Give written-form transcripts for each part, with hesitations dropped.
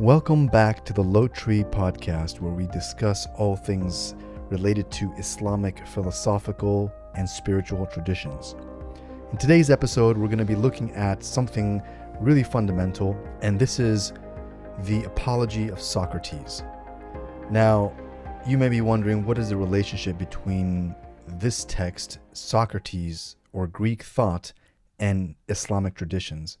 Welcome back to the Low Tree Podcast, where we discuss all things related to Islamic philosophical and spiritual traditions. In today's episode, we're going to be looking at something really fundamental, and this is the Apology of Socrates. Now, you may be wondering, what is the relationship between this text, Socrates, or Greek thought, and Islamic traditions?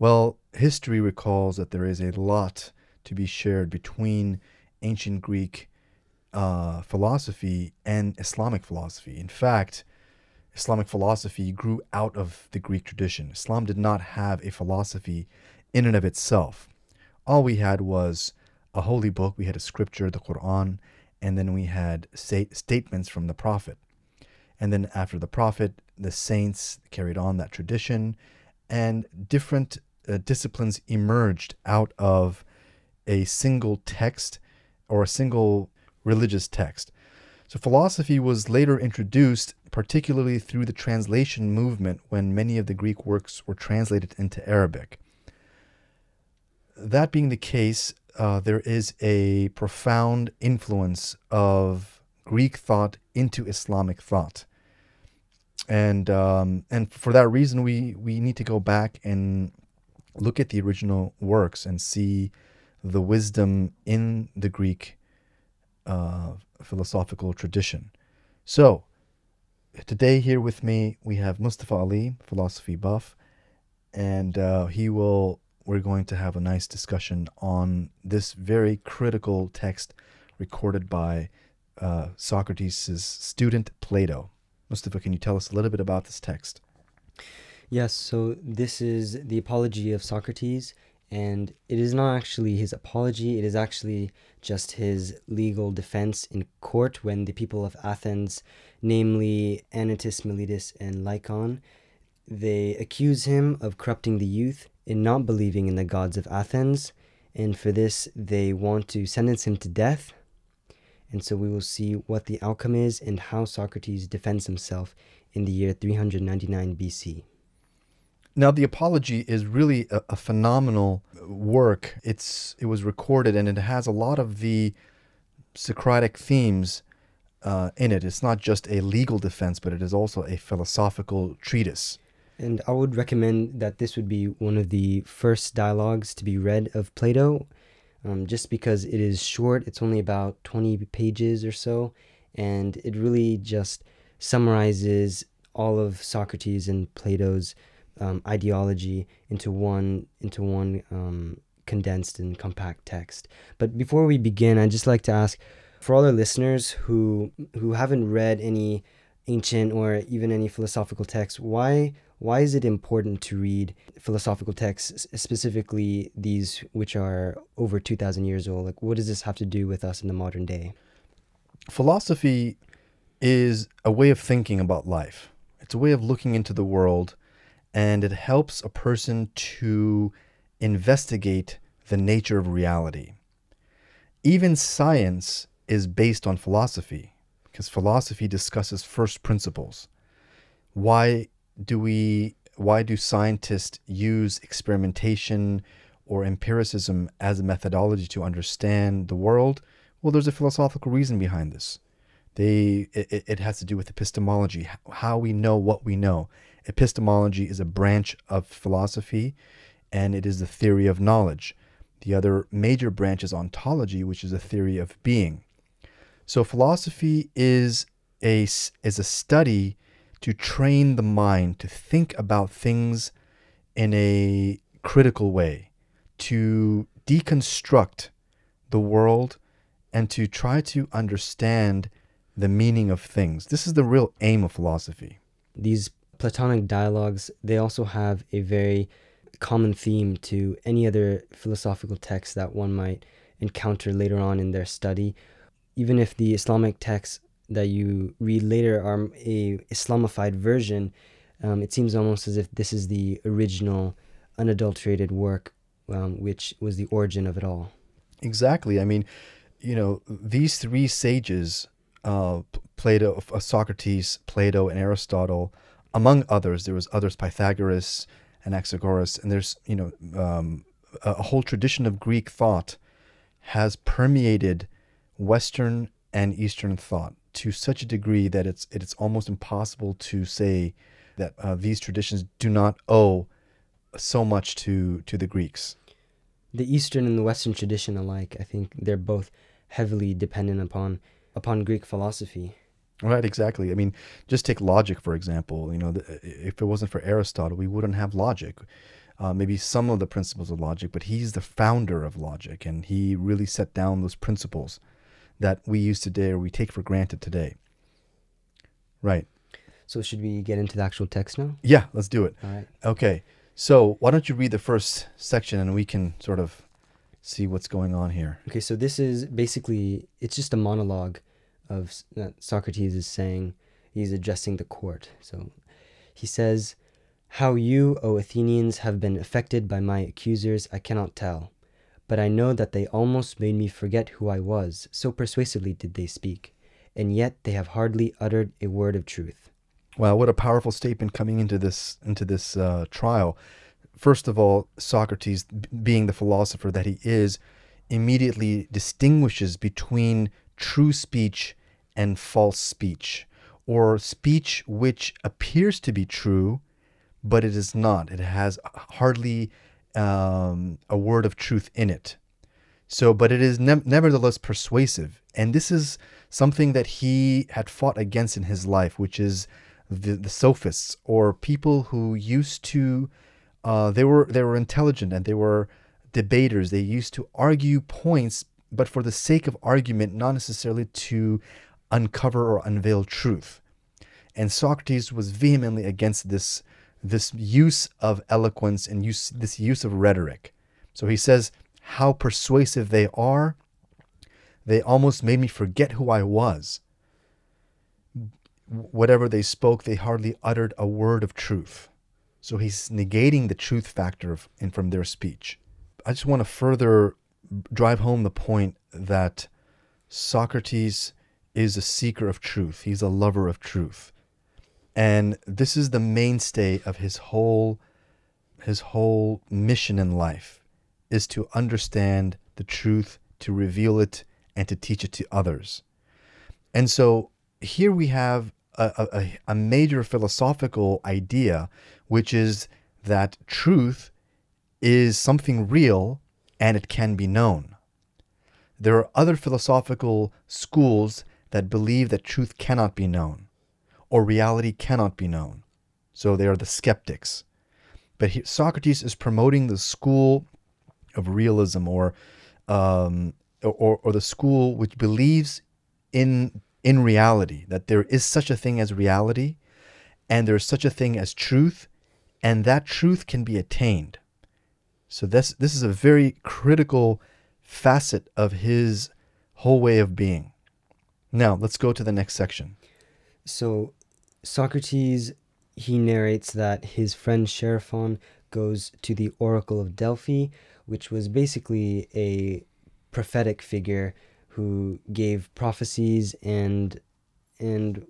Well, history recalls that there is a lot to be shared between ancient Greek philosophy and Islamic philosophy. In fact, Islamic philosophy grew out of the Greek tradition. Islam did not have a philosophy in and of itself. All we had was a holy book, we had a scripture, the Quran, and then we had statements from the Prophet. And then after the Prophet, the saints carried on that tradition, and different disciplines emerged out of a single text or a single religious text. So philosophy was later introduced, particularly through the translation movement, when many of the Greek works were translated into Arabic. That being the case, there is a profound influence of Greek thought into Islamic thought. And for that reason, we need to go back and look at the original works and see the wisdom in the Greek philosophical tradition. So today here with me, we have Mustafa Ali, philosophy buff, and we're going to have a nice discussion on this very critical text recorded by Socrates' student Plato. Mustafa, can you tell us a little bit about this text? Yes, so this is the Apology of Socrates, and it is not actually his apology, it is actually just his legal defense in court when the people of Athens, namely Anytus, Miletus, and Lycon, they accuse him of corrupting the youth in not believing in the gods of Athens, and for this they want to sentence him to death. And so we will see what the outcome is and how Socrates defends himself in the year 399 BC. Now, the Apology is really a phenomenal work. It was recorded, and it has a lot of the Socratic themes in it. It's not just a legal defense, but it is also a philosophical treatise. And I would recommend that this would be one of the first dialogues to be read of Plato. Just because it is short, it's only about 20 pages or so, and it really just summarizes all of Socrates and Plato's ideology into one condensed and compact text. But before we begin, I'd just like to ask, for all our listeners who haven't read any ancient or even any philosophical text, why is it important to read philosophical texts, specifically these which are over 2,000 years old? Like, what does this have to do with us in the modern day? Philosophy is a way of thinking about life. It's a way of looking into the world, and it helps a person to investigate the nature of reality. Even science is based on philosophy, because philosophy discusses first principles. Why do scientists use experimentation or empiricism as a methodology to understand the world? Well, there's a philosophical reason behind this. It has to do with epistemology, how we know what we know. Epistemology is a branch of philosophy, and it is the theory of knowledge. The other major branch is ontology, which is a theory of being. So philosophy is a study to train the mind to think about things in a critical way, to deconstruct the world and to try to understand the meaning of things. This is the real aim of philosophy. These Platonic dialogues, they also have a very common theme to any other philosophical text that one might encounter later on in their study. Even if the Islamic texts that you read later are a Islamified version, it seems almost as if this is the original unadulterated work, which was the origin of it all. Exactly. I mean, these three sages, Socrates, Plato, and Aristotle, among others, there was Pythagoras, Anaxagoras, and there's a whole tradition of Greek thought has permeated Western and Eastern thought to such a degree that it's almost impossible to say that these traditions do not owe so much to the Greeks. The Eastern and the Western tradition alike, I think they're both heavily dependent upon Greek philosophy. Right, exactly. I mean, just take logic, for example. You know, if it wasn't for Aristotle, we wouldn't have logic. Maybe some of the principles of logic, but he's the founder of logic, and he really set down those principles that we use today or we take for granted today. Right. So should we get into the actual text now? Yeah, let's do it. All right. Okay. So why don't you read the first section and we can sort of see what's going on here. Okay, so this is basically, it's just a monologue of Socrates is saying, he's addressing the court. So he says, "How you, O Athenians, have been affected by my accusers, I cannot tell. But I know that they almost made me forget who I was, so persuasively did they speak. And yet they have hardly uttered a word of truth." Wow, what a powerful statement coming into this trial. First of all, Socrates, being the philosopher that he is, immediately distinguishes between true speech and false speech, or speech which appears to be true, but it is not. It has hardly a word of truth in it. So, but it is nevertheless persuasive. And this is something that he had fought against in his life, which is the sophists, or people who used to, they were intelligent and they were debaters. They used to argue points, but for the sake of argument, not necessarily to uncover or unveil truth. And Socrates was vehemently against this use of eloquence and this use of rhetoric. So he says, "How persuasive they are. They almost made me forget who I was. Whatever they spoke, they hardly uttered a word of truth." So he's negating the truth factor from their speech. I just want to further drive home the point that Socrates is a seeker of truth. He's a lover of truth. And this is the mainstay of his whole mission in life, is to understand the truth, to reveal it, and to teach it to others. And so here we have a major philosophical idea, which is that truth is something real and it can be known. There are other philosophical schools that believe that truth cannot be known, or reality cannot be known. So they are the skeptics. But Socrates is promoting the school of realism, or the school which believes in reality, that there is such a thing as reality, and there is such a thing as truth, and that truth can be attained. So this is a very critical facet of his whole way of being. Now, let's go to the next section. So Socrates, he narrates that his friend Chaerephon goes to the Oracle of Delphi, which was basically a prophetic figure who gave prophecies and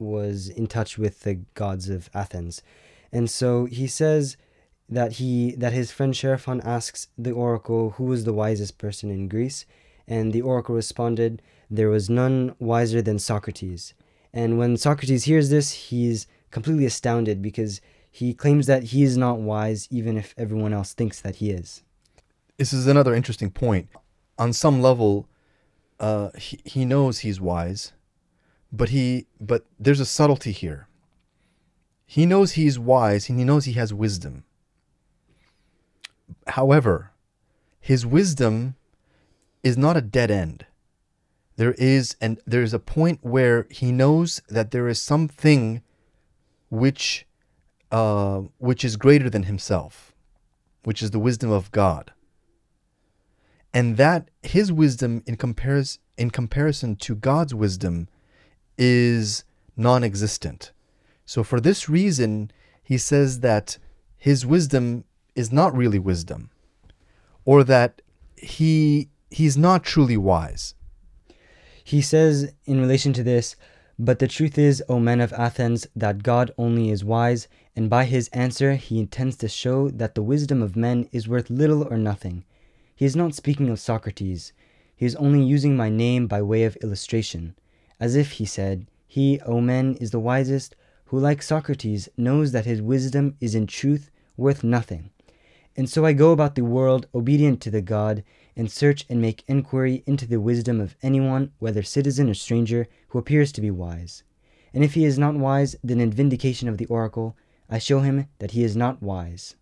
was in touch with the gods of Athens. And so he says that his friend Chaerephon asks the oracle who was the wisest person in Greece, and the oracle responded, "There was none wiser than Socrates." And when Socrates hears this, he's completely astounded because he claims that he is not wise even if everyone else thinks that he is. This is another interesting point. On some level, he knows he's wise, but there's a subtlety here. He knows he's wise and he knows he has wisdom. However, his wisdom is not a dead end. There is a point where he knows that there is something which is greater than himself, which is the wisdom of God, and that his wisdom in comparison to God's wisdom is non-existent. So for this reason, he says that his wisdom is not really wisdom, or that he's not truly wise. He says in relation to this, "But the truth is, O men of Athens, that God only is wise, and by his answer he intends to show that the wisdom of men is worth little or nothing. He is not speaking of Socrates. He is only using my name by way of illustration, as if he said, He, O men, is the wisest, who like Socrates knows that his wisdom is in truth worth nothing. And so I go about the world obedient to the God, and search and make inquiry into the wisdom of anyone, whether citizen or stranger, who appears to be wise. And if he is not wise, then in vindication of the oracle, I show him that he is not wise.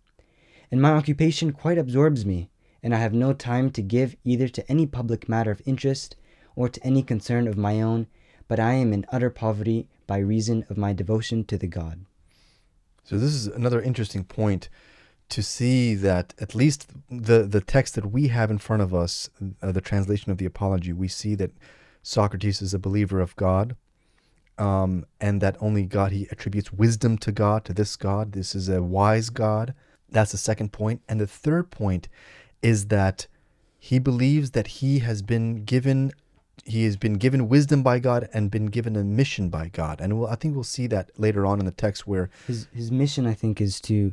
And my occupation quite absorbs me, and I have no time to give either to any public matter of interest or to any concern of my own, but I am in utter poverty by reason of my devotion to the God. So this is another interesting point, to see that at least the text that we have in front of us, the translation of the Apology, we see that Socrates is a believer of God, and that only God, he attributes wisdom to God, to this God. This is a wise God. That's the second point. And the third point is that he believes that he has been given wisdom by God and been given a mission by God. And I think we'll see that later on in the text where... His mission, I think, is to...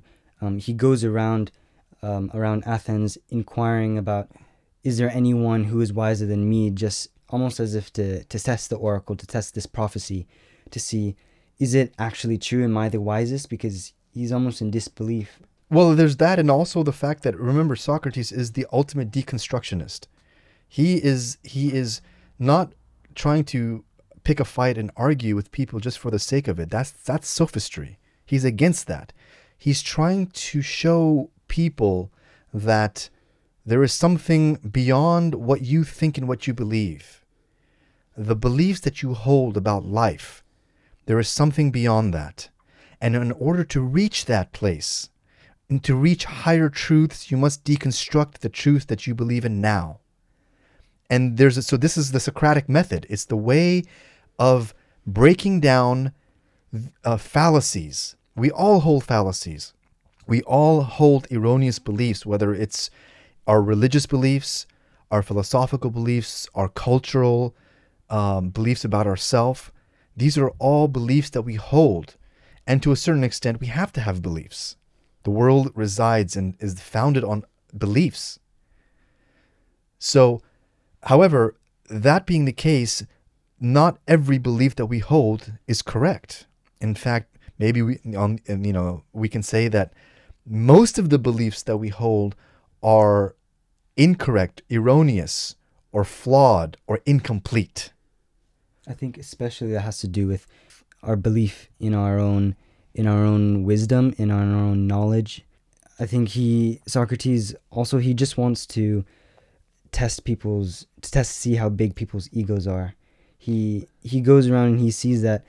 he goes around Athens inquiring about, is there anyone who is wiser than me? Just almost as if to test the oracle, to test this prophecy, to see, is it actually true? Am I the wisest? Because he's almost in disbelief. Well, there's that, and also the fact that, remember, Socrates is the ultimate deconstructionist. He is not trying to pick a fight and argue with people just for the sake of it. That's sophistry. He's against that. He's trying to show people that there is something beyond what you think and what you believe. The beliefs that you hold about life, there is something beyond that. And in order to reach that place, and to reach higher truths, you must deconstruct the truth that you believe in now. And so this is the Socratic method. It's the way of breaking down fallacies. We all hold fallacies. We all hold erroneous beliefs, whether it's our religious beliefs, our philosophical beliefs, our cultural beliefs about ourselves. These are all beliefs that we hold. And to a certain extent, we have to have beliefs. The world resides and is founded on beliefs. So, however, that being the case, not every belief that we hold is correct. In fact, maybe we can say that most of the beliefs that we hold are incorrect, erroneous, or flawed, or incomplete. I think especially that has to do with our belief in our own wisdom, in our own knowledge. I think Socrates just wants to see how big people's egos are. He goes around and he sees that,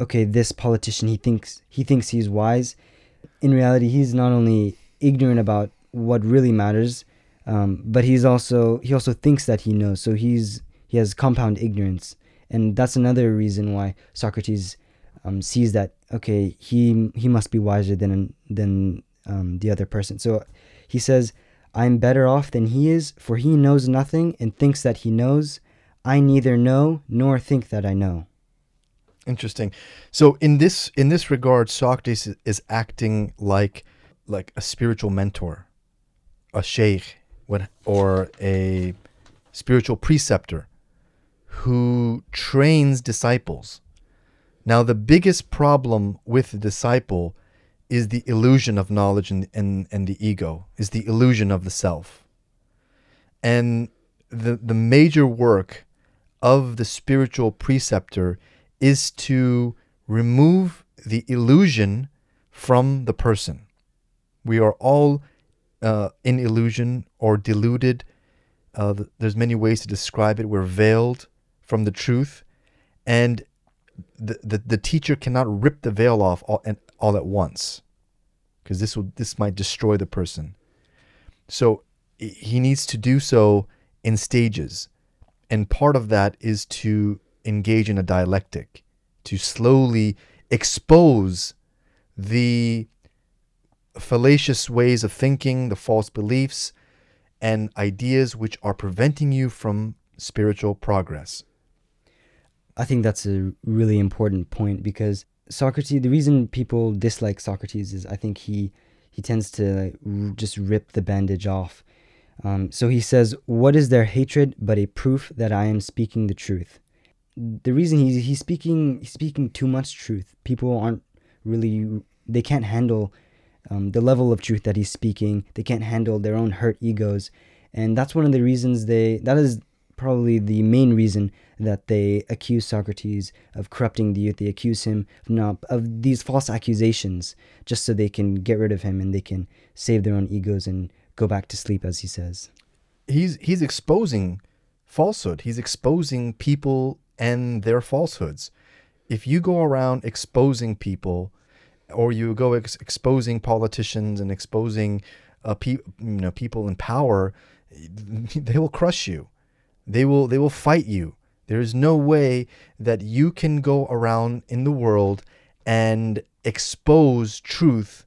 okay, this politician, he thinks he's wise. In reality, he's not only ignorant about what really matters, but he also thinks that he knows. So he has compound ignorance, and that's another reason why Socrates sees that, okay, he must be wiser than the other person. So he says, "I'm better off than he is, for he knows nothing and thinks that he knows. I neither know nor think that I know." Interesting. So in this regard, Socrates is acting like a spiritual mentor, a sheikh, or a spiritual preceptor who trains disciples. Now, the biggest problem with the disciple is the illusion of knowledge and the ego, is the illusion of the self. And the major work of the spiritual preceptor is to remove the illusion from the person. We are all in illusion or deluded. There's many ways to describe it. We're veiled from the truth, and the teacher cannot rip the veil off all at once, because this might destroy the person. So he needs to do so in stages, and part of that is to engage in a dialectic, to slowly expose the fallacious ways of thinking, the false beliefs and ideas which are preventing you from spiritual progress. I think that's a really important point, because Socrates, the reason people dislike Socrates is I think he tends to just rip the bandage off. So he says, what is their hatred but a proof that I am speaking the truth? The reason he's speaking too much truth. People aren't really, they can't handle the level of truth that he's speaking. They can't handle their own hurt egos. And that's one of the reasons that is probably the main reason that they accuse Socrates of corrupting the youth. They accuse him of these false accusations just so they can get rid of him and they can save their own egos and go back to sleep, as he says. He's exposing falsehood. He's exposing people and their falsehoods. If you go around exposing people, or you go exposing politicians and exposing people in power, they will crush you. They will fight you. There is no way that you can go around in the world and expose truth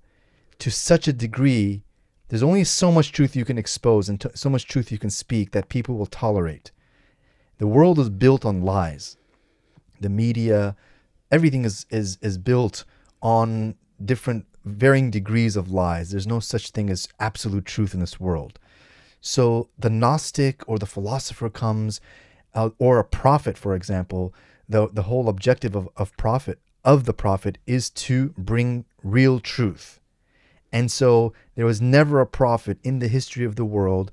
to such a degree. There's only so much truth you can expose and so much truth you can speak that people will tolerate. The world is built on lies. The media, everything is built on different varying degrees of lies. There's no such thing as absolute truth in this world. So the Gnostic or the philosopher comes, or a prophet, for example. The whole objective of the prophet is to bring real truth. And so there was never a prophet in the history of the world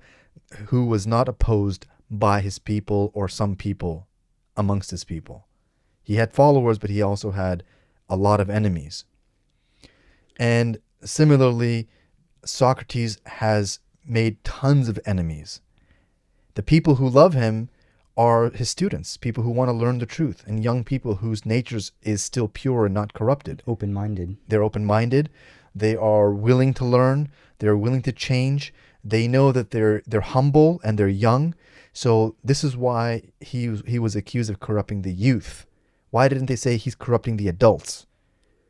who was not opposed by his people or some people amongst his people. He had followers, but he also had a lot of enemies. And similarly, Socrates has made tons of enemies. The people who love him are his students, people who want to learn the truth, and young people whose natures is still pure and not corrupted. Open-minded. They're open-minded. They are willing to learn. They're willing to change. They know that they're humble and they're young. So this is why he was accused of corrupting the youth. Why didn't they say he's corrupting the adults?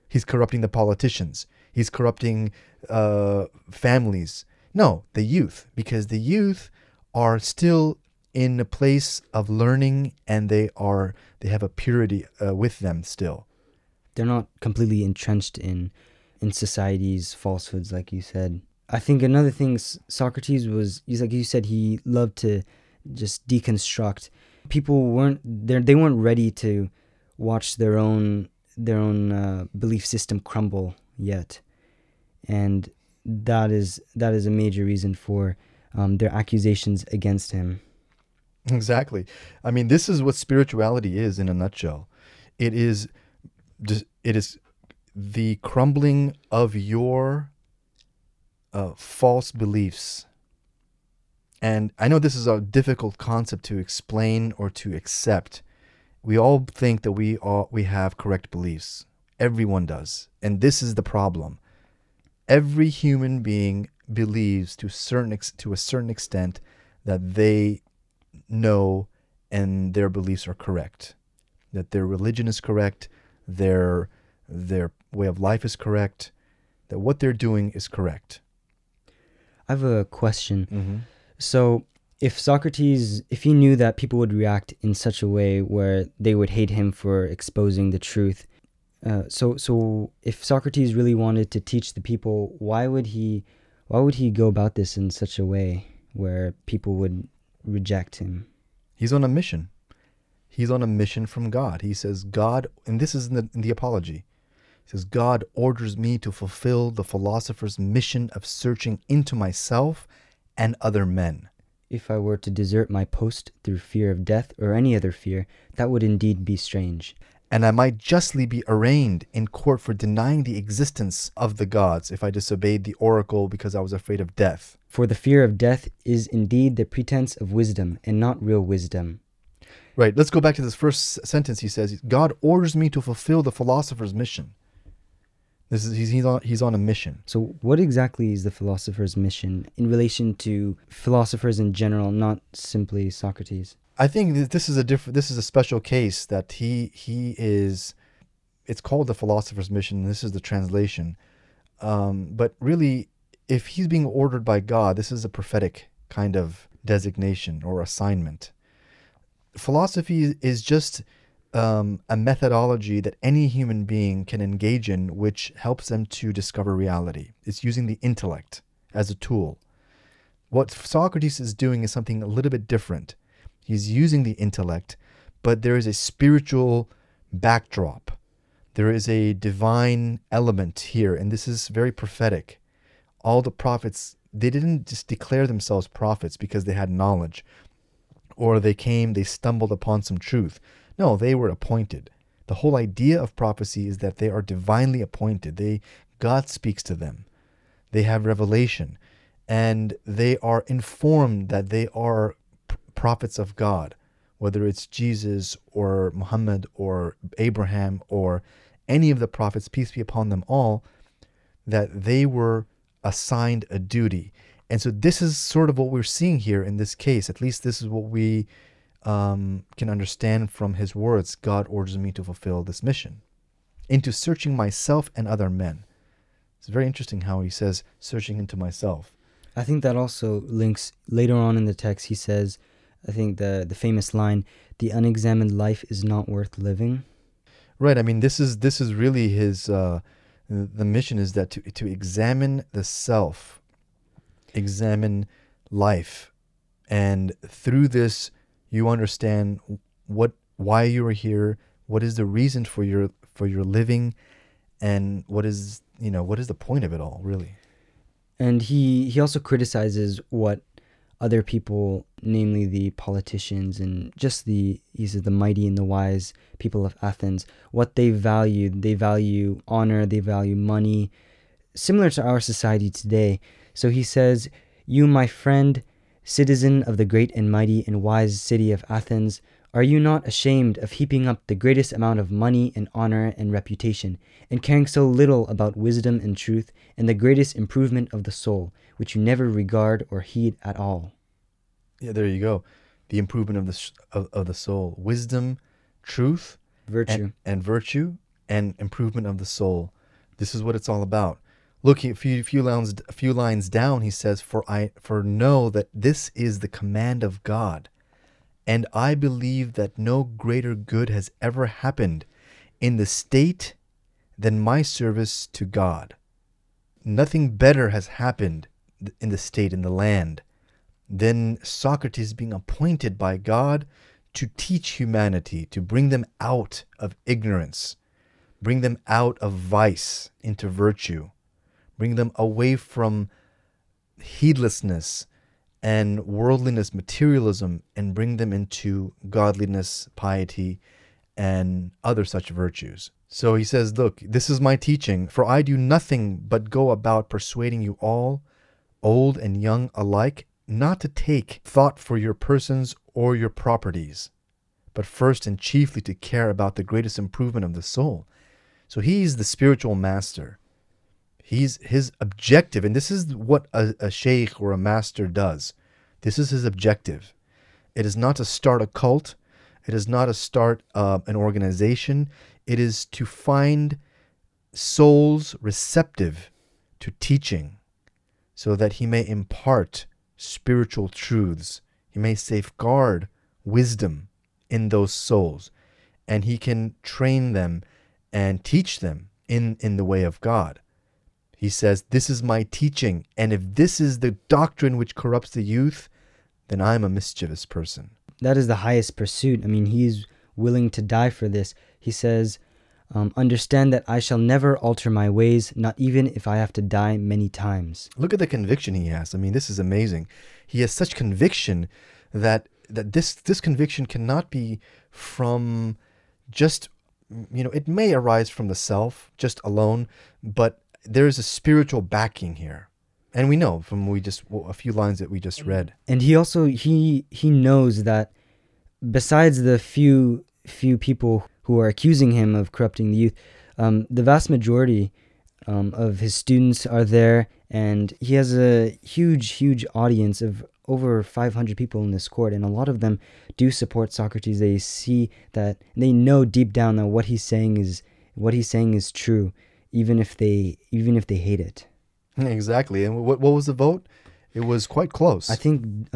He's corrupting the politicians. He's corrupting families. No, the youth, because the youth are still in a place of learning and they have a purity with them still. They're not completely entrenched in society's falsehoods, like you said. I think another thing Socrates was, like you said, he loved to just deconstruct. People weren't ready to watch their own belief system crumble yet, and that is a major reason for their accusations against him. Exactly. I mean, this is what spirituality is in a nutshell. It is the crumbling of your false beliefs. And I know this is a difficult concept to explain or to accept. We all think that we have correct beliefs. Everyone does. And this is the problem. Every human being believes to a certain extent that they know and their beliefs are correct, that their religion is correct, their way of life is correct, that what they're doing is correct. I have a question. Mm-hmm. So if he knew that people would react in such a way where they would hate him for exposing the truth, so if Socrates really wanted to teach the people, why would he go about this in such a way where people would reject him? He's on a mission. He's on a mission from God. He says, God, and this is in the Apology, he says, God orders me to fulfill the philosopher's mission of searching into myself and other men. If I were to desert my post through fear of death or any other fear, that would indeed be strange. And I might justly be arraigned in court for denying the existence of the gods if I disobeyed the oracle because I was afraid of death. For the fear of death is indeed the pretense of wisdom and not real wisdom. Right, let's go back to this first sentence. He says, God orders me to fulfill the philosopher's mission. This is he's on a mission. So what exactly is the philosopher's mission in relation to philosophers in general, not simply Socrates? I think that this is a special case that he is, it's called the philosopher's mission. This is the translation. But really, if he's being ordered by God, this is a prophetic kind of designation or assignment. Philosophy is just a methodology that any human being can engage in, which helps them to discover reality. It's using the intellect as a tool. What Socrates is doing is something a little bit different. He's using the intellect, but there is a spiritual backdrop. There is a divine element here, and this is very prophetic. All the prophets, they didn't just declare themselves prophets because they had knowledge, or they stumbled upon some truth. No, they were appointed. The whole idea of prophecy is that they are divinely appointed. God speaks to them. They have revelation, and they are informed that they are prophets of God, whether it's Jesus or Muhammad or Abraham or any of the prophets, peace be upon them all, that they were assigned a duty. And so this is sort of what we're seeing here in this case. At least this is what we can understand from his words. God orders me to fulfill this mission, into searching myself and other men. It's very interesting how he says, searching into myself. I think that also links later on in the text. He says, I think the famous line, the unexamined life is not worth living. Right. I mean, this is really his, the mission is that to examine the self, examine life. And through this, you understand why you are here, what is the reason for your living, and what is the point of it all, really. And he also criticizes what other people, namely the politicians and just he says the mighty and the wise people of Athens, what they value. They value honor, they value money, similar to our society today. So he says, you, my friend, citizen of the great and mighty and wise city of Athens, are you not ashamed of heaping up the greatest amount of money and honor and reputation, and caring so little about wisdom and truth and the greatest improvement of the soul, which you never regard or heed at all? Yeah, there you go. The improvement of the soul, wisdom, truth, virtue, and improvement of the soul. This is what it's all about. Look, a few lines down, he says, "For know that this is the command of God. And I believe that no greater good has ever happened in the state than my service to God. Nothing better has happened in the state, in the land, than Socrates being appointed by God to teach humanity, to bring them out of ignorance, bring them out of vice into virtue, bring them away from heedlessness and worldliness, materialism, and bring them into godliness, piety, and other such virtues." So he says, look, this is my teaching, for I do nothing but go about persuading you all, old and young alike, not to take thought for your persons or your properties, but first and chiefly to care about the greatest improvement of the soul. So he's the spiritual master. He's his objective, and this is what a sheikh or a master does. This is his objective. It is not to start a cult. It is not to start an organization. It is to find souls receptive to teaching so that he may impart spiritual truths. He may safeguard wisdom in those souls, and he can train them and teach them in the way of God. He says, this is my teaching, and if this is the doctrine which corrupts the youth, then I'm a mischievous person. That is the highest pursuit. I mean, he's willing to die for this. He says, understand that I shall never alter my ways, not even if I have to die many times. Look at the conviction he has. I mean, this is amazing. He has such conviction that this conviction cannot be from just, it may arise from the self, just alone, but there is a spiritual backing here, and we know from a few lines that we just read. And he also he knows that besides the few people who are accusing him of corrupting the youth, the vast majority of his students are there, and he has a huge audience of over 500 people in this court, and a lot of them do support Socrates. They see that, they know deep down that what he's saying is true, even if they hate it. Exactly. And what was the vote? It was quite close. I think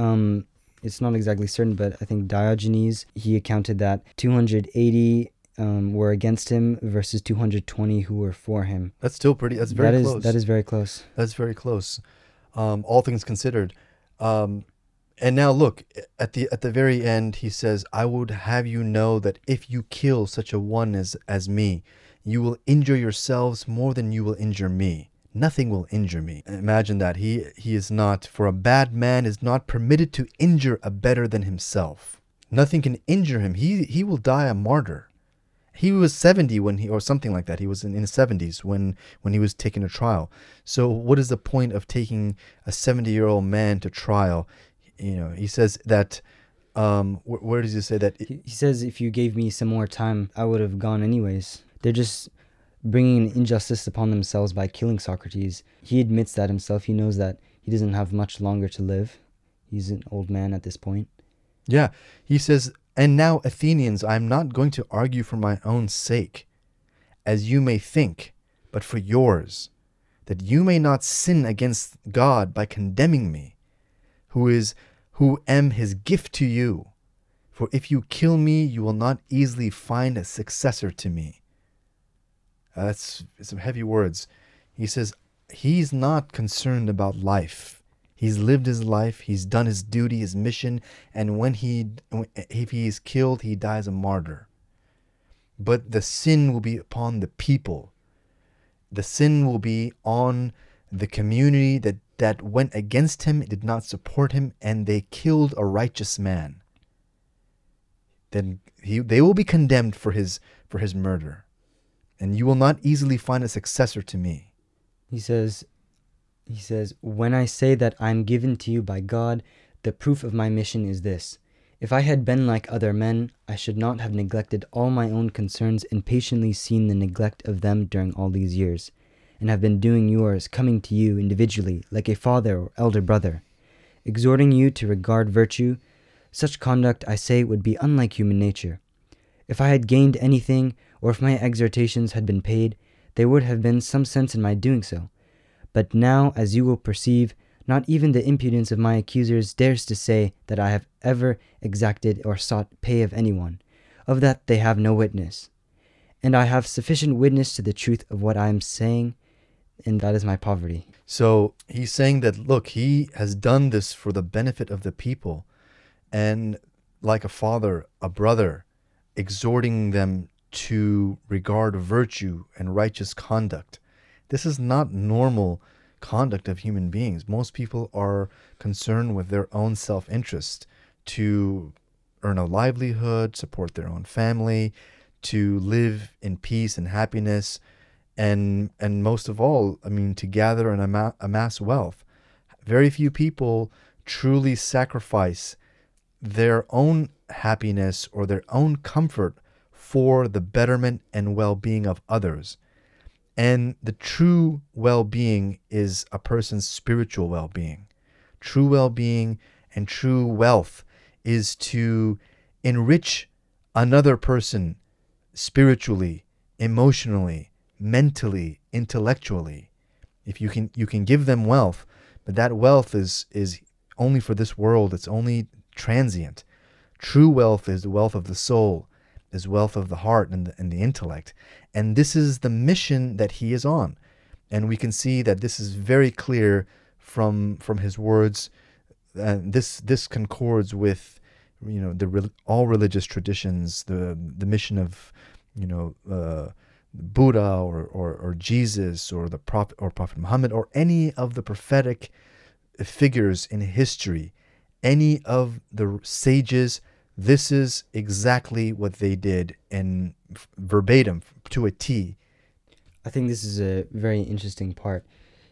it's not exactly certain, but I think Diogenes, he accounted that 280 were against him versus 220 who were for him. That's still pretty. That's very close. That is very close. All things considered, And now look, at the very end, he says, I would have you know that if you kill such a one as me, you will injure yourselves more than you will injure me. Nothing will injure me. Imagine that. He is not, for a bad man is not permitted to injure a better than himself. Nothing can injure him. He will die a martyr. He was 70 when he, or something like that. He was in his 70s when he was taken to trial. So what is the point of taking a 70-year-old man to trial? You know, he says that, where does he say that? He says, if you gave me some more time, I would have gone anyways. They're just bringing injustice upon themselves by killing Socrates. He admits that himself. He knows that he doesn't have much longer to live. He's an old man at this point. Yeah, he says, and now, Athenians, I am not going to argue for my own sake, as you may think, but for yours, that you may not sin against God by condemning me, who am his gift to you. For if you kill me, you will not easily find a successor to me. That's some heavy words. He says, he's not concerned about life. He's lived his life, he's done his duty, his mission, and if he is killed, he dies a martyr. But the sin will be upon the people. The sin will be on the community that went against him, did not support him, and they killed a righteous man. Then they will be condemned for his murder. And you will not easily find a successor to me. He says, when I say that I'm given to you by God, the proof of my mission is this. If I had been like other men, I should not have neglected all my own concerns and patiently seen the neglect of them during all these years, and have been doing yours, coming to you individually, like a father or elder brother, exhorting you to regard virtue. Such conduct, I say, would be unlike human nature. If I had gained anything, or if my exhortations had been paid, there would have been some sense in my doing so. But now, as you will perceive, not even the impudence of my accusers dares to say that I have ever exacted or sought pay of anyone. Of that they have no witness. And I have sufficient witness to the truth of what I am saying, and that is my poverty. So he's saying that, look, he has done this for the benefit of the people, and like a father, a brother, exhorting them to regard virtue and righteous conduct. This is not normal conduct of human beings. Most people are concerned with their own self-interest, to earn a livelihood, support their own family, to live in peace and happiness, and most of all, I mean, to gather and amass wealth. Very few people truly sacrifice their own happiness or their own comfort for the betterment and well-being of others. And the true well-being is a person's spiritual well-being. True well-being and true wealth is to enrich another person spiritually, emotionally, mentally, intellectually. If you can give them wealth, but that wealth is only for this world. It's only transient. True wealth is the wealth of the soul, is wealth of the heart and the intellect. And this is the mission that he is on. And we can see that this is very clear from his words. This concords with, you know, all religious traditions, the mission of, you know, Buddha or Jesus or the Prophet Muhammad or any of the prophetic figures in history, any of the sages. This is exactly what they did, in verbatim, to a T. I think this is a very interesting part.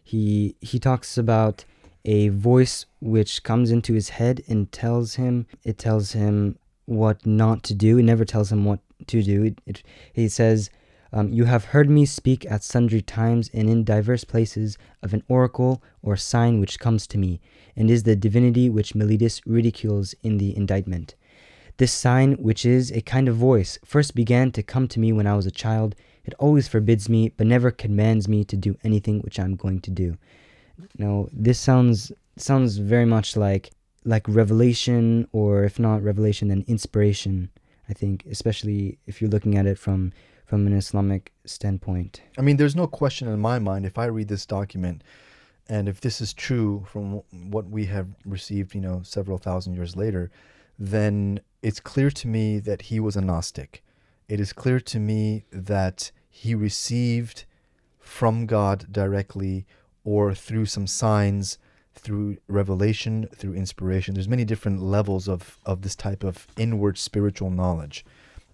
He talks about a voice which comes into his head and tells him what not to do. It never tells him what to do. He says, you have heard me speak at sundry times and in diverse places of an oracle or sign which comes to me, and is the divinity which Miletus ridicules in the indictment. This sign, which is a kind of voice, first began to come to me when I was a child. It always forbids me, but never commands me to do anything which I'm going to do. Now, this sounds very much like revelation, or if not revelation, then inspiration, I think, especially if you're looking at it from an Islamic standpoint. I mean, there's no question in my mind, if I read this document And if this is true from what we have received, you know, several thousand years later, then it's clear to me that he was a Gnostic. It is clear to me that he received from God directly or through some signs, through revelation, through inspiration. There's many different levels of this type of inward spiritual knowledge.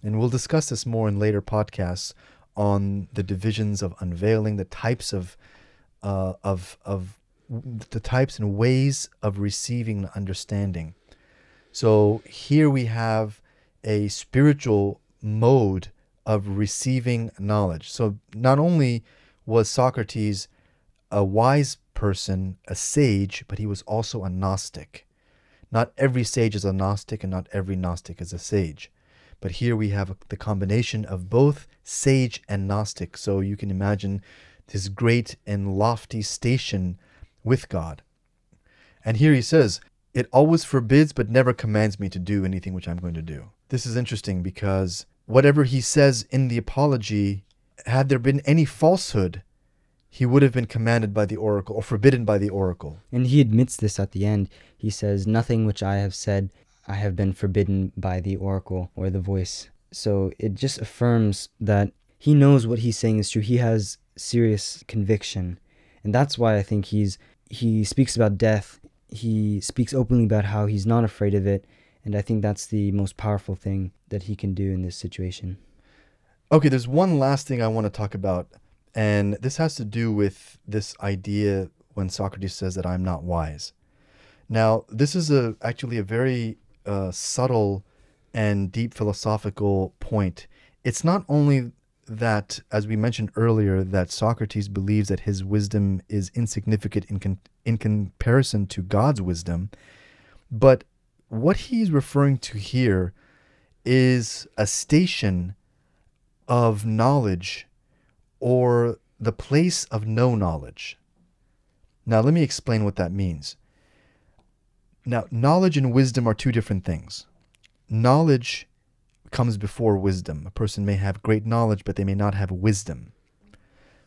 And we'll discuss this more in later podcasts on the divisions of unveiling, the types of the types and ways of receiving and understanding. So here we have a spiritual mode of receiving knowledge. So not only was Socrates a wise person, a sage, but he was also a Gnostic. Not every sage is a Gnostic, and not every Gnostic is a sage. But here we have the combination of both sage and Gnostic. So you can imagine this great and lofty station with God. And here he says, "It always forbids but never commands me to do anything which I'm going to do." This is interesting because whatever he says in the Apology, had there been any falsehood, he would have been commanded by the oracle or forbidden by the oracle. And he admits this at the end. He says, "Nothing which I have said, I have been forbidden by the oracle or the voice." So it just affirms that he knows what he's saying is true. He has serious conviction. And that's why I think he speaks about death. He speaks openly about how he's not afraid of it. And I think that's the most powerful thing that he can do in this situation. Okay, there's one last thing I want to talk about. And this has to do with this idea when Socrates says that I'm not wise. Now, this is actually a very subtle and deep philosophical point. It's not only that, as we mentioned earlier, that Socrates believes that his wisdom is insignificant in comparison to God's wisdom, but what he's referring to here is a station of knowledge or the place of no knowledge. Now, let me explain what that means. Now, knowledge and wisdom are two different things. Knowledge comes before wisdom. A person may have great knowledge, but they may not have wisdom.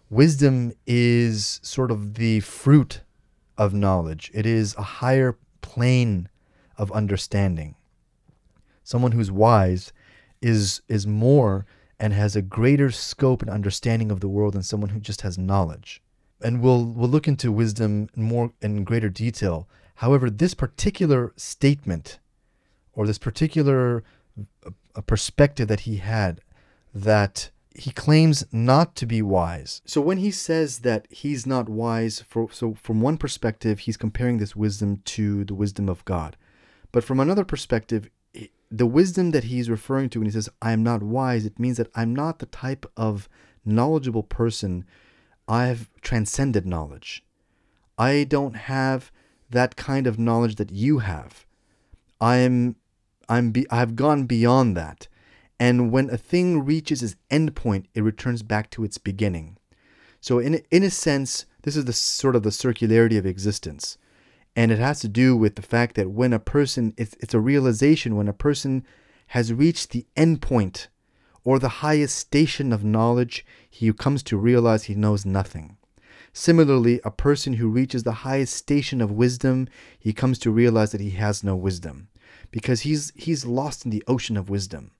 Wisdom is sort of the fruit of knowledge. It is a higher plane of understanding. Someone who's wise is more and has a greater scope and understanding of the world than someone who just has knowledge. And we'll look into wisdom more in greater detail. However, this particular statement or this particular perspective that he had, that he claims not to be wise. So when he says that he's not wise, so from one perspective, he's comparing this wisdom to the wisdom of God. But from another perspective, the wisdom that he's referring to when he says, I am not wise, it means that I'm not the type of knowledgeable person. I've transcended knowledge. I don't have that kind of knowledge that you have. I've gone beyond that. And when a thing reaches its end point, it returns back to its beginning. So in a sense, this is the sort of the circularity of existence. And it has to do with the fact that when a person, it's a realization when a person has reached the end point or the highest station of knowledge, he comes to realize he knows nothing. Similarly, a person who reaches the highest station of wisdom, he comes to realize that he has no wisdom because he's lost in the ocean of wisdom.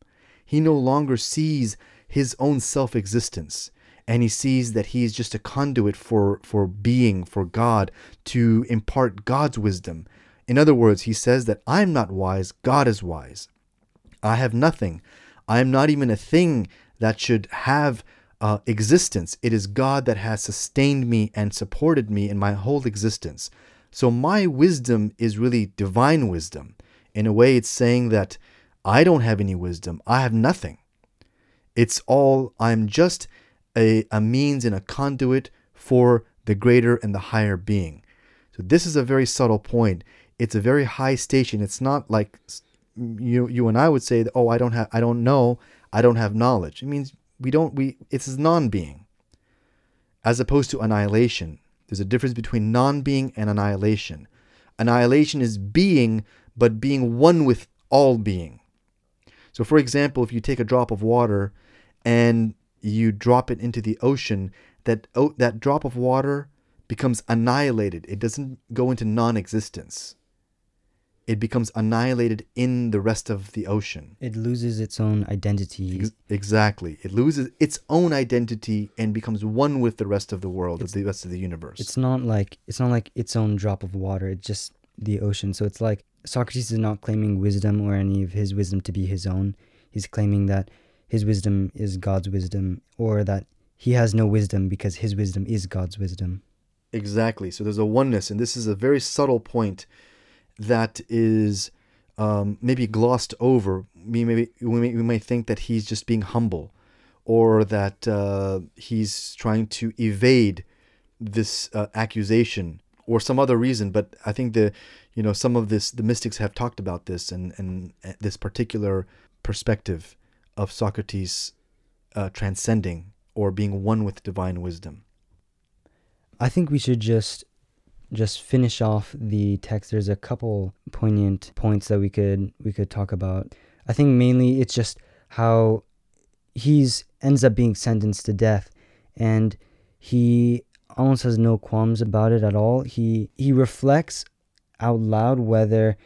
He no longer sees his own self-existence, and he sees that he is just a conduit for being, for God, to impart God's wisdom. In other words, he says that I'm not wise, God is wise. I have nothing. I am not even a thing that should have existence. It is God that has sustained me and supported me in my whole existence. So my wisdom is really divine wisdom. In a way, it's saying that I don't have any wisdom. I have nothing. It's all, I'm just a means and a conduit for the greater and the higher being. So this is a very subtle point. It's a very high station. It's not like you and I would say that, oh, I don't know, I don't have knowledge. It means it's non-being as opposed to annihilation. There's a difference between non-being and annihilation. Annihilation is being, but being one with all being. So for example, if you take a drop of water and you drop it into the ocean, that drop of water becomes annihilated. It doesn't go into non-existence. It becomes annihilated in the rest of the ocean. It loses its own identity. Exactly. It loses its own identity and becomes one with the rest of the world, the rest of the universe. It's not like its own drop of water. It's just the ocean. So it's like Socrates is not claiming wisdom or any of his wisdom to be his own. He's claiming that his wisdom is God's wisdom, or that he has no wisdom because his wisdom is God's wisdom. Exactly. So there's a oneness, and this is a very subtle point that is maybe glossed over. We may think that he's just being humble, or that he's trying to evade this accusation or some other reason. But I think the mystics have talked about this and this particular perspective of Socrates transcending or being one with divine wisdom. I think we should just finish off the text. There's a couple poignant points that we could talk about. I think mainly it's just how he's ends up being sentenced to death, and he almost has no qualms about it at all. He reflects out loud whether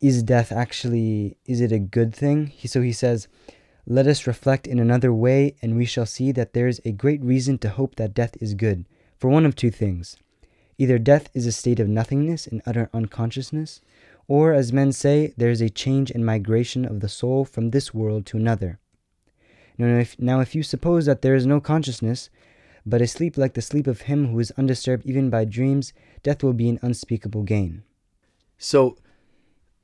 is it a good thing? So he says, "Let us reflect in another way, and we shall see that there is a great reason to hope that death is good. For one of two things, either death is a state of nothingness and utter unconsciousness, or, as men say, there is a change and migration of the soul from this world to another. Now if you suppose that there is no consciousness, but a sleep like the sleep of him who is undisturbed even by dreams, death will be an unspeakable gain." So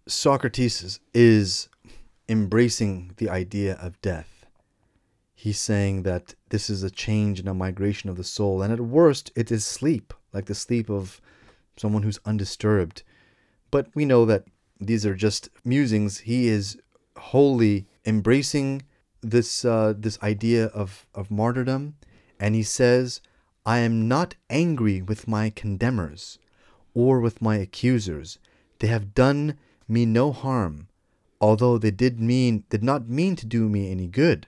Socrates is embracing the idea of death. He's saying that this is a change and a migration of the soul, and at worst it is sleep, like the sleep of someone who's undisturbed. But we know that these are just musings. He is wholly embracing this idea of martyrdom, and he says, "I am not angry with my condemners or with my accusers. They have done me no harm, although they did not mean to do me any good,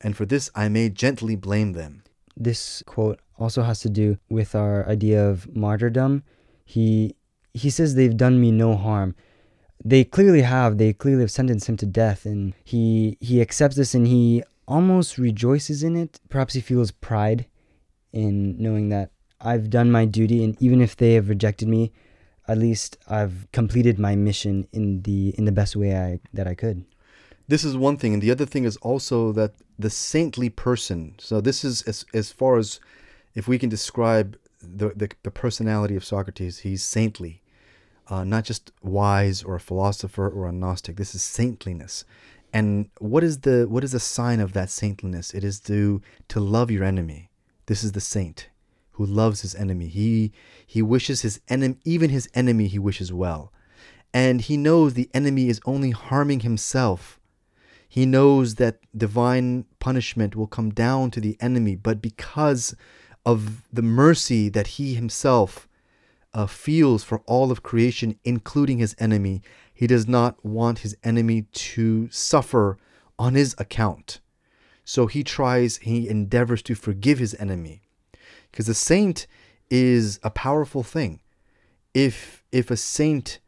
and for this I may gently blame them." This quote also has to do with our idea of martyrdom. He says they've done me no harm. They clearly have sentenced him to death, and he accepts this, and he almost rejoices in it. Perhaps he feels pride in knowing that I've done my duty, and even if they have rejected me, at least I've completed my mission in the best way that I could. This is one thing, and the other thing is also that the saintly person. So this is as far as if we can describe the personality of Socrates. He's saintly, not just wise or a philosopher or a Gnostic. This is saintliness, and what is the sign of that saintliness? It is to love your enemy. This is the saint who loves his enemy. He wishes his enemy, even his enemy, he wishes well. And he knows the enemy is only harming himself. He knows that divine punishment will come down to the enemy, but because of the mercy that he himself feels for all of creation, including his enemy, he does not want his enemy to suffer on his account. So he endeavors to forgive his enemy. Because a saint is a powerful thing. If a saint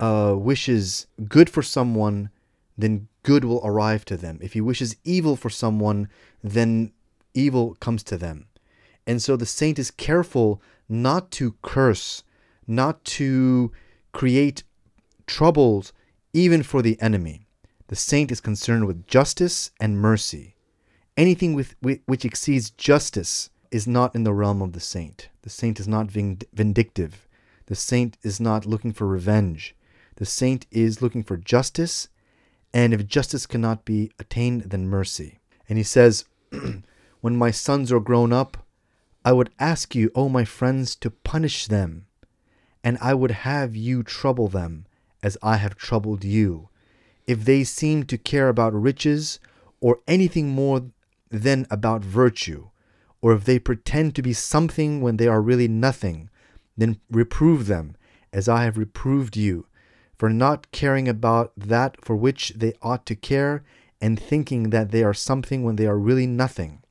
wishes good for someone, then good will arrive to them. If he wishes evil for someone, then evil comes to them. And so the saint is careful not to curse, not to create troubles even for the enemy. The saint is concerned with justice and mercy. Anything which exceeds justice is not in the realm of the saint. The saint is not vindictive. The saint is not looking for revenge. The saint is looking for justice, and if justice cannot be attained, then mercy. And he says, "When my sons are grown up, I would ask you, O my friends, to punish them, and I would have you trouble them as I have troubled you, if they seem to care about riches or anything more than about virtue, or if they pretend to be something when they are really nothing, then reprove them as I have reproved you, for not caring about that for which they ought to care, and thinking that they are something when they are really nothing.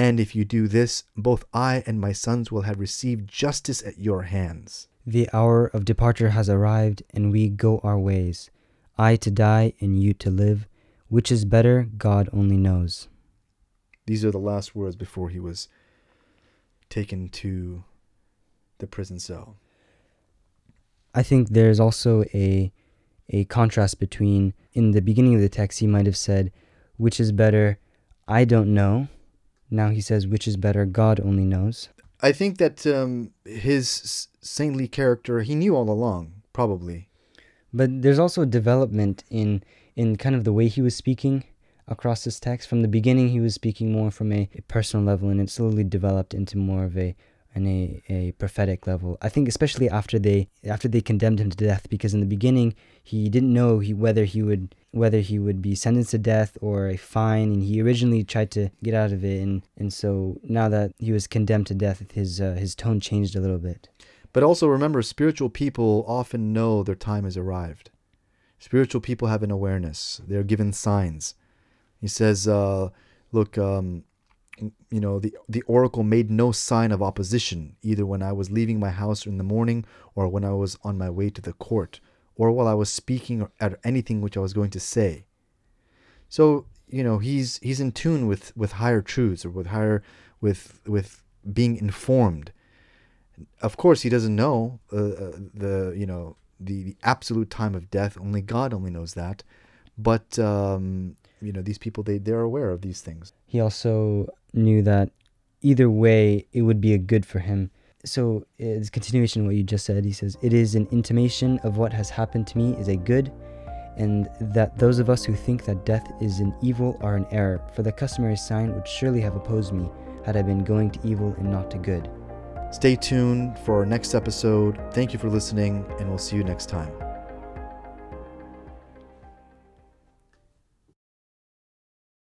And if you do this, both I and my sons will have received justice at your hands. The hour of departure has arrived, and we go our ways, I to die and you to live. Which is better, God only knows. These are the last words before he was taken to the prison cell. I think there's also a contrast between, in the beginning of the text, he might have said, which is better, I don't know. Now he says, which is better, God only knows. I think that his saintly character, he knew all along, probably. But there's also a development in kind of the way he was speaking across this text. From the beginning, he was speaking more from a personal level, and it slowly developed into more of a prophetic level. I think especially after they condemned him to death, because in the beginning, he didn't know whether he would be sentenced to death or a fine, and he originally tried to get out of it, and so now that he was condemned to death, his tone changed a little bit. But also remember, spiritual people often know their time has arrived. Spiritual people have an awareness. They're given signs. He says, look, the oracle made no sign of opposition, either when I was leaving my house in the morning or when I was on my way to the court, or while I was speaking or at anything which I was going to say. So, he's in tune with higher truths, or with being informed. Of course, he doesn't know the absolute time of death. Only God only knows that. But, these people, they're aware of these things. He also knew that either way, it would be a good for him. So it's a continuation of what you just said. He says, it is an intimation of what has happened to me is a good, and that those of us who think that death is an evil are in error, for the customary sign would surely have opposed me had I been going to evil and not to good. Stay tuned for our next episode. Thank you for listening, and we'll see you next time.